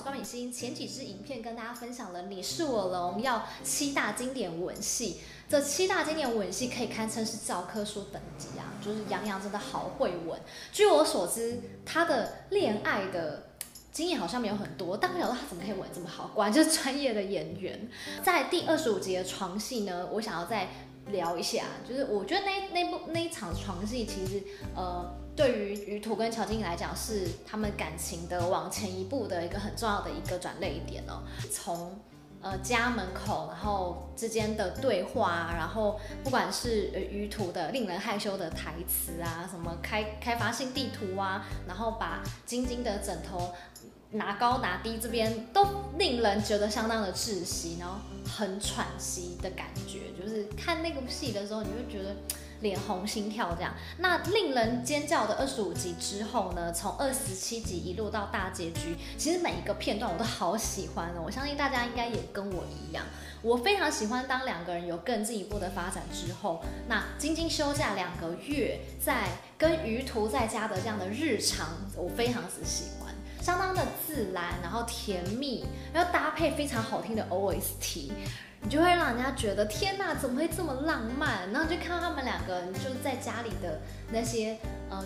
是关美心。前几支影片跟大家分享了《你是我荣耀》7大经典吻戏，这7大经典吻戏可以堪称是教科书等级啊！就是杨洋真的好会吻。据我所知，他的恋爱的经验好像没有很多，但我想说他怎么可以吻这么好，果然就是专业的演员。在第25集的床戏呢，我想要再聊一下，就是我觉得那一场床戏其实对于于途跟乔晶来讲，是他们感情的往前一步的一个很重要的一个转捩点哦。从家门口，然后之间的对话啊，然后不管是于途的令人害羞的台词啊，什么开发性地图啊，然后把晶晶的枕头拿高拿低，这边都令人觉得相当的窒息，然后很喘息的感觉。就是看那个戏的时候，你会觉得脸红心跳这样。那令人尖叫的25集之后呢，从27集一路到大结局，其实每一个片段我都好喜欢哦。我相信大家应该也跟我一样，我非常喜欢当两个人有更进一步的发展之后，那晶晶休假2个月，在跟于途在家的这样的日常，我非常之喜欢。相当的自然，然后甜蜜，然后搭配非常好听的 OST， 你就会让人家觉得天哪，怎么会这么浪漫？然后你就看到他们2个人就是在家里的那些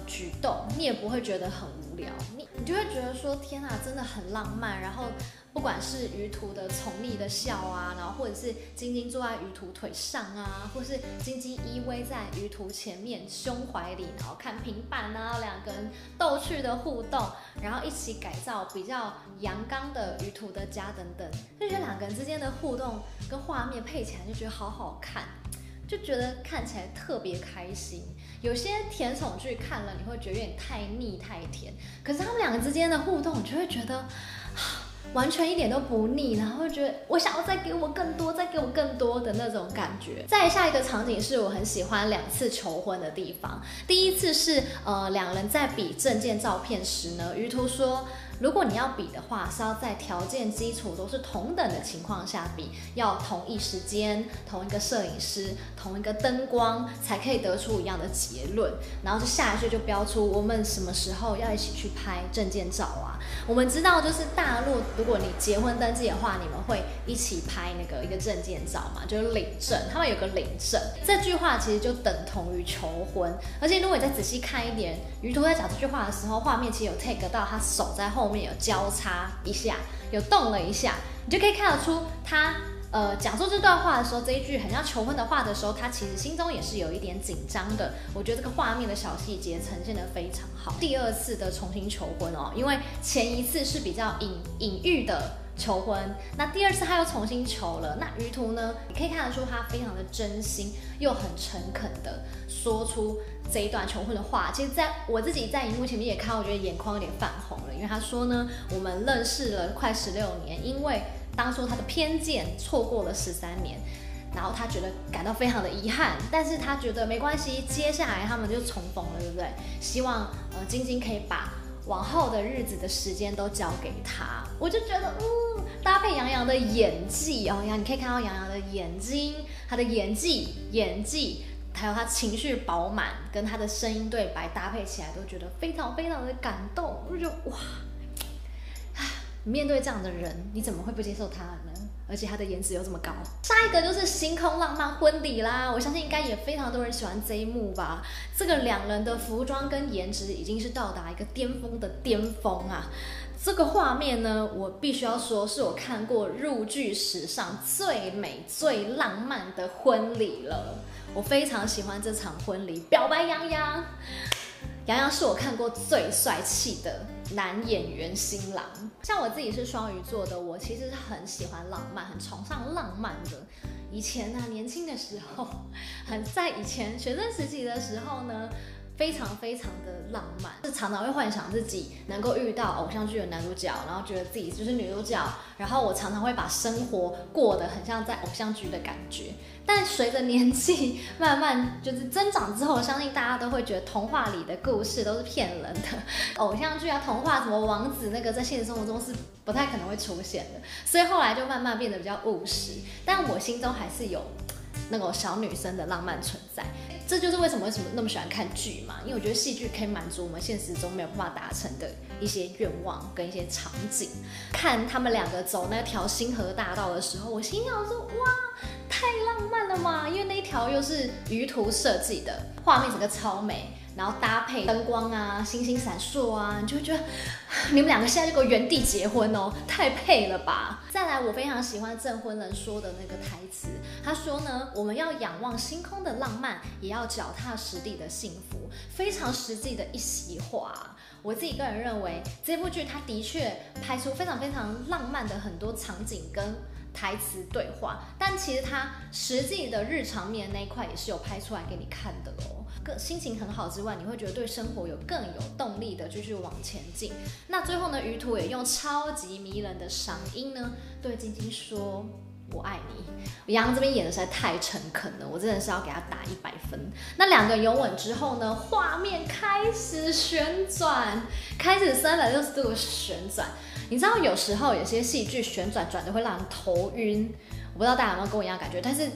举动，你也不会觉得很无聊，你就会觉得说天哪，真的很浪漫。然后不管是于途的宠溺的笑啊，然后或者是晶晶坐在于途腿上啊，或是晶晶依偎在于途前面胸怀里，然后看平板啊，2个人逗趣的互动，然后一起改造比较阳刚的于途的家等等，就觉得2个人之间的互动跟画面配起来就觉得好好看，就觉得看起来特别开心。有些甜宠剧看了你会觉得有点太腻太甜，可是他们2个之间的互动，你就会觉得完全一点都不腻，然后会觉得我想要再给我更多的那种感觉。再下一个场景是我很喜欢2次求婚的地方。第1次是2人在比证件照片时呢，于途说如果你要比的话，是要在条件基础都是同等的情况下比，要同一时间、同一个摄影师、同一个灯光，才可以得出一样的结论。然后就下一句就标出我们什么时候要一起去拍证件照啊？我们知道就是大陆，如果你结婚登记的话，你们会一起拍那个一个证件照嘛，就是领证，他们有个领证。这句话其实就等同于求婚，而且如果你再仔细看一点，于途在讲这句话的时候，画面其实有 take 到他手在后面有交叉一下，有动了一下，你就可以看得出他讲出这段话的时候，这一句很像求婚的话的时候，他其实心中也是有一点紧张的。我觉得这个画面的小细节呈现得非常好。第2次的重新求婚哦，因为前1次是比较隐喻的求婚，那第2次他又重新求了。那于途呢，你可以看得出他非常的真心，又很诚恳的说出这一段求婚的话。其实在我自己在荧幕前面也看，我觉得眼眶有点泛红了，因为他说呢，我们认识了快16年，因为当初他的偏见错过了13年，然后他觉得感到非常的遗憾，但是他觉得没关系，接下来他们就重逢了，对不对？希望晶晶可以把往后的日子的时间都交给他。我就觉得搭配杨洋的演技哦，你可以看到杨洋的眼睛，他的演技还有他情绪饱满跟他的声音对白搭配起来，都觉得非常非常的感动。我就觉得哇，面对这样的人，你怎么会不接受他呢？而且他的颜值又这么高。下一个就是星空浪漫婚礼啦，我相信应该也非常多人喜欢这一幕吧。这个2人的服装跟颜值已经是到达一个巅峰的巅峰啊！这个画面呢，我必须要说是我看过入剧史上最美最浪漫的婚礼了。我非常喜欢这场婚礼，表白杨洋。杨洋是我看过最帅气的男演员新郎。像我自己是双鱼座的，我其实很喜欢浪漫，很崇尚浪漫的。以前啊，年轻的时候，在以前学生时期的时候呢，非常非常的浪漫，是常常会幻想自己能够遇到偶像剧的男主角，然后觉得自己就是女主角，然后我常常会把生活过得很像在偶像剧的感觉。但随着年纪慢慢就是增长之后，我相信大家都会觉得童话里的故事都是骗人的，偶像剧啊、童话什么王子那个，在现实生活中是不太可能会出现的，所以后来就慢慢变得比较务实。但我心中还是有那种小女生的浪漫存在。这就是为什么那么喜欢看剧嘛，因为我觉得戏剧可以满足我们现实中没有办法达成的一些愿望跟一些场景。看他们两个走那条星河大道的时候，我心想说哇，太浪漫了嘛！因为那一条又是舆图设计的，画面整个超美，然后搭配灯光啊、星星闪烁啊，你就会觉得你们两个现在就给我原地结婚哦，太配了吧！再来，我非常喜欢证婚人说的那个台词，他说呢，我们要仰望星空的浪漫，也要脚踏实地的幸福，非常实际的一席话。我自己个人认为，这部剧它的确拍出非常非常浪漫的很多场景跟台词对话，但其实它实际的日常面那一块也是有拍出来给你看的哦。心情很好之外，你会觉得对生活有更有动力的继续往前进。那最后呢，舆图也用超级迷人的嗓音呢，对晶晶说我爱你。杨洋这边演的实在太诚恳了，我真的是要给他打100分。那两个人拥吻之后呢，画面开始旋转，开始360度的旋转。你知道有时候有些戏剧旋转转的会让人头晕，我不知道大家有没有跟我一样感觉，但是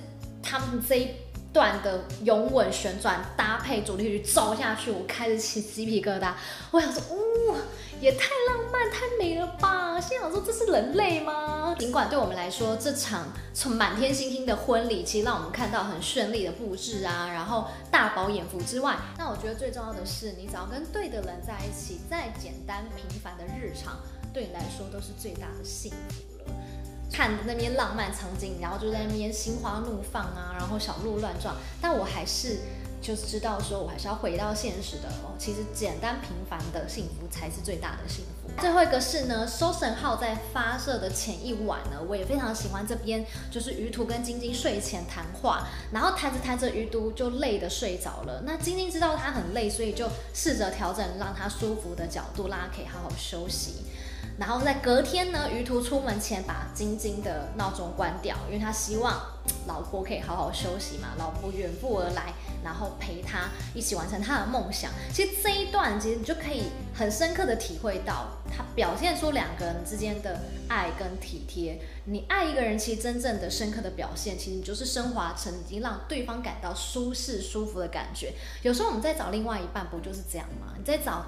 他们这一段的拥吻旋转搭配主题曲走下去，我开始起鸡皮疙瘩。我想说，呜，也太浪漫太美了吧！心想说这是人类吗？尽管对我们来说，这场从满天星星的婚礼，其实让我们看到很绚丽的布置啊，然后大饱眼福之外，那我觉得最重要的是，你只要跟对的人在一起，再简单平凡的日常，对你来说都是最大的幸福。看那边浪漫场景，然后就在那边心花怒放啊，然后小鹿乱撞，但我还是就是知道说，我还是要回到现实的哦。其实简单平凡的幸福才是最大的幸福。最后一个是呢，收神号在发射的前一晚呢，我也非常喜欢这边就是舆图跟晶晶睡前谈话，然后谈着谈着舆图就累得睡着了。那晶晶知道他很累，所以就试着调整让他舒服的角度，让他可以好好休息。然后在隔天呢，舆图出门前把晶晶的闹钟关掉，因为他希望老婆可以好好休息嘛，老婆远赴而来，然后陪他一起完成他的梦想。其实这一段其实你就可以很深刻的体会到，他表现出两个人之间的爱跟体贴。你爱一个人，其实真正的深刻的表现，其实你就是升华成已经让对方感到舒适舒服的感觉。有时候我们在找另外一半，不就是这样吗？你在找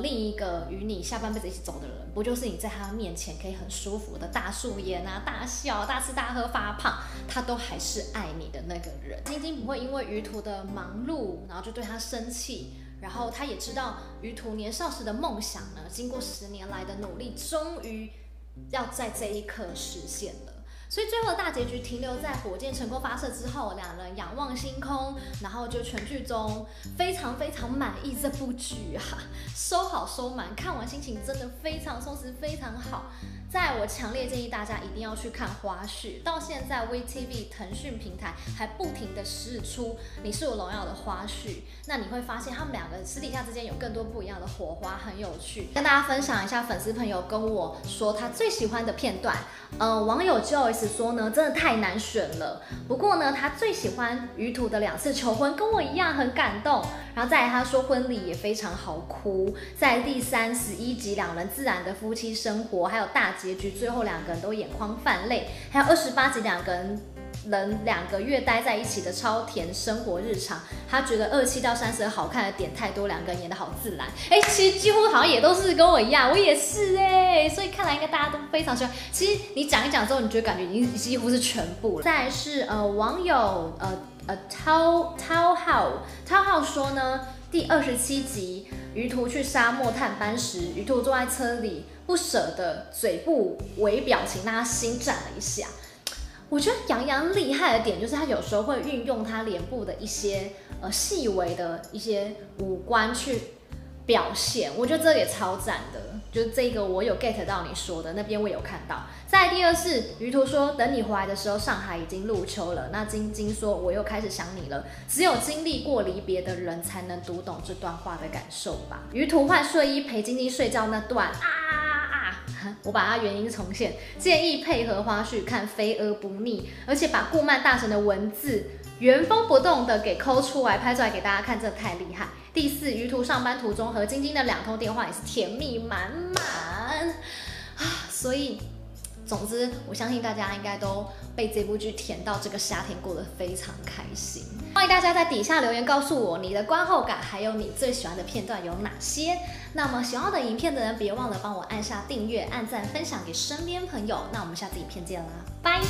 另一个与你下半辈子一起走的人，不就是你在他面前可以很舒服的大素颜啊、大笑、大吃大喝、发胖，他都还是爱你的那个人。晶晶不会因为舆图的忙碌，然后就对他生气，然后他也知道舆图年少时的梦想呢，经过10年来的努力，终于要在这一刻实现了。所以最后的大结局停留在火箭成功发射之后，两人仰望星空，然后就全剧终，非常非常满意这部剧啊，收好收满，看完心情真的非常充实，非常好。在我强烈建议大家一定要去看花絮，到现在 WeTV 腾讯平台还不停的释出《你是我荣耀》的花絮，那你会发现他们两个私底下之间有更多不一样的火花，很有趣。跟大家分享一下粉丝朋友跟我说他最喜欢的片段，网友 Joyce 说呢，真的太难选了，不过呢他最喜欢舆图的2次求婚，跟我一样很感动。然后再来他说婚礼也非常好哭，在第31集两人自然的夫妻生活，还有大结局最后两个人都眼眶泛泪，还有28集两个人2个月待在一起的超甜生活日常，他觉得27到32好看的点太多，两个人演得好自然。其实几乎好像也都是跟我一样，我也是所以看来应该大家都非常喜欢。其实你讲一讲之后，你觉得感觉已经几乎是全部了。再来是网友涛浩说呢，第27集舆图去沙漠探班时，舆图坐在车里不舍得，嘴部微表情让他心颤了一下。我觉得杨洋厉害的点就是他有时候会运用他脸部的一些细微的一些五官去表现，我觉得这也超赞的。就是这个我有 get 到你说的那边，我有看到。再来第2是舆图说等你回来的时候，上海已经入秋了。那晶晶说我又开始想你了。只有经历过离别的人才能读懂这段话的感受吧。舆图换睡衣陪晶晶睡觉那段我把它原音重现，建议配合花絮看，肥而不腻，而且把顾漫大神的文字原封不动的给抠出来拍出来给大家看，真的太厉害。第4，舆图上班途中和晶晶的2通电话也是甜蜜满满所以总之我相信大家应该都被这部剧甜到这个夏天过得非常开心。欢迎大家在底下留言告诉我你的观后感，还有你最喜欢的片段有哪些。那么喜欢我的影片的人，别忘了帮我按下订阅、按赞、分享给身边朋友。那我们下次影片见啦，拜。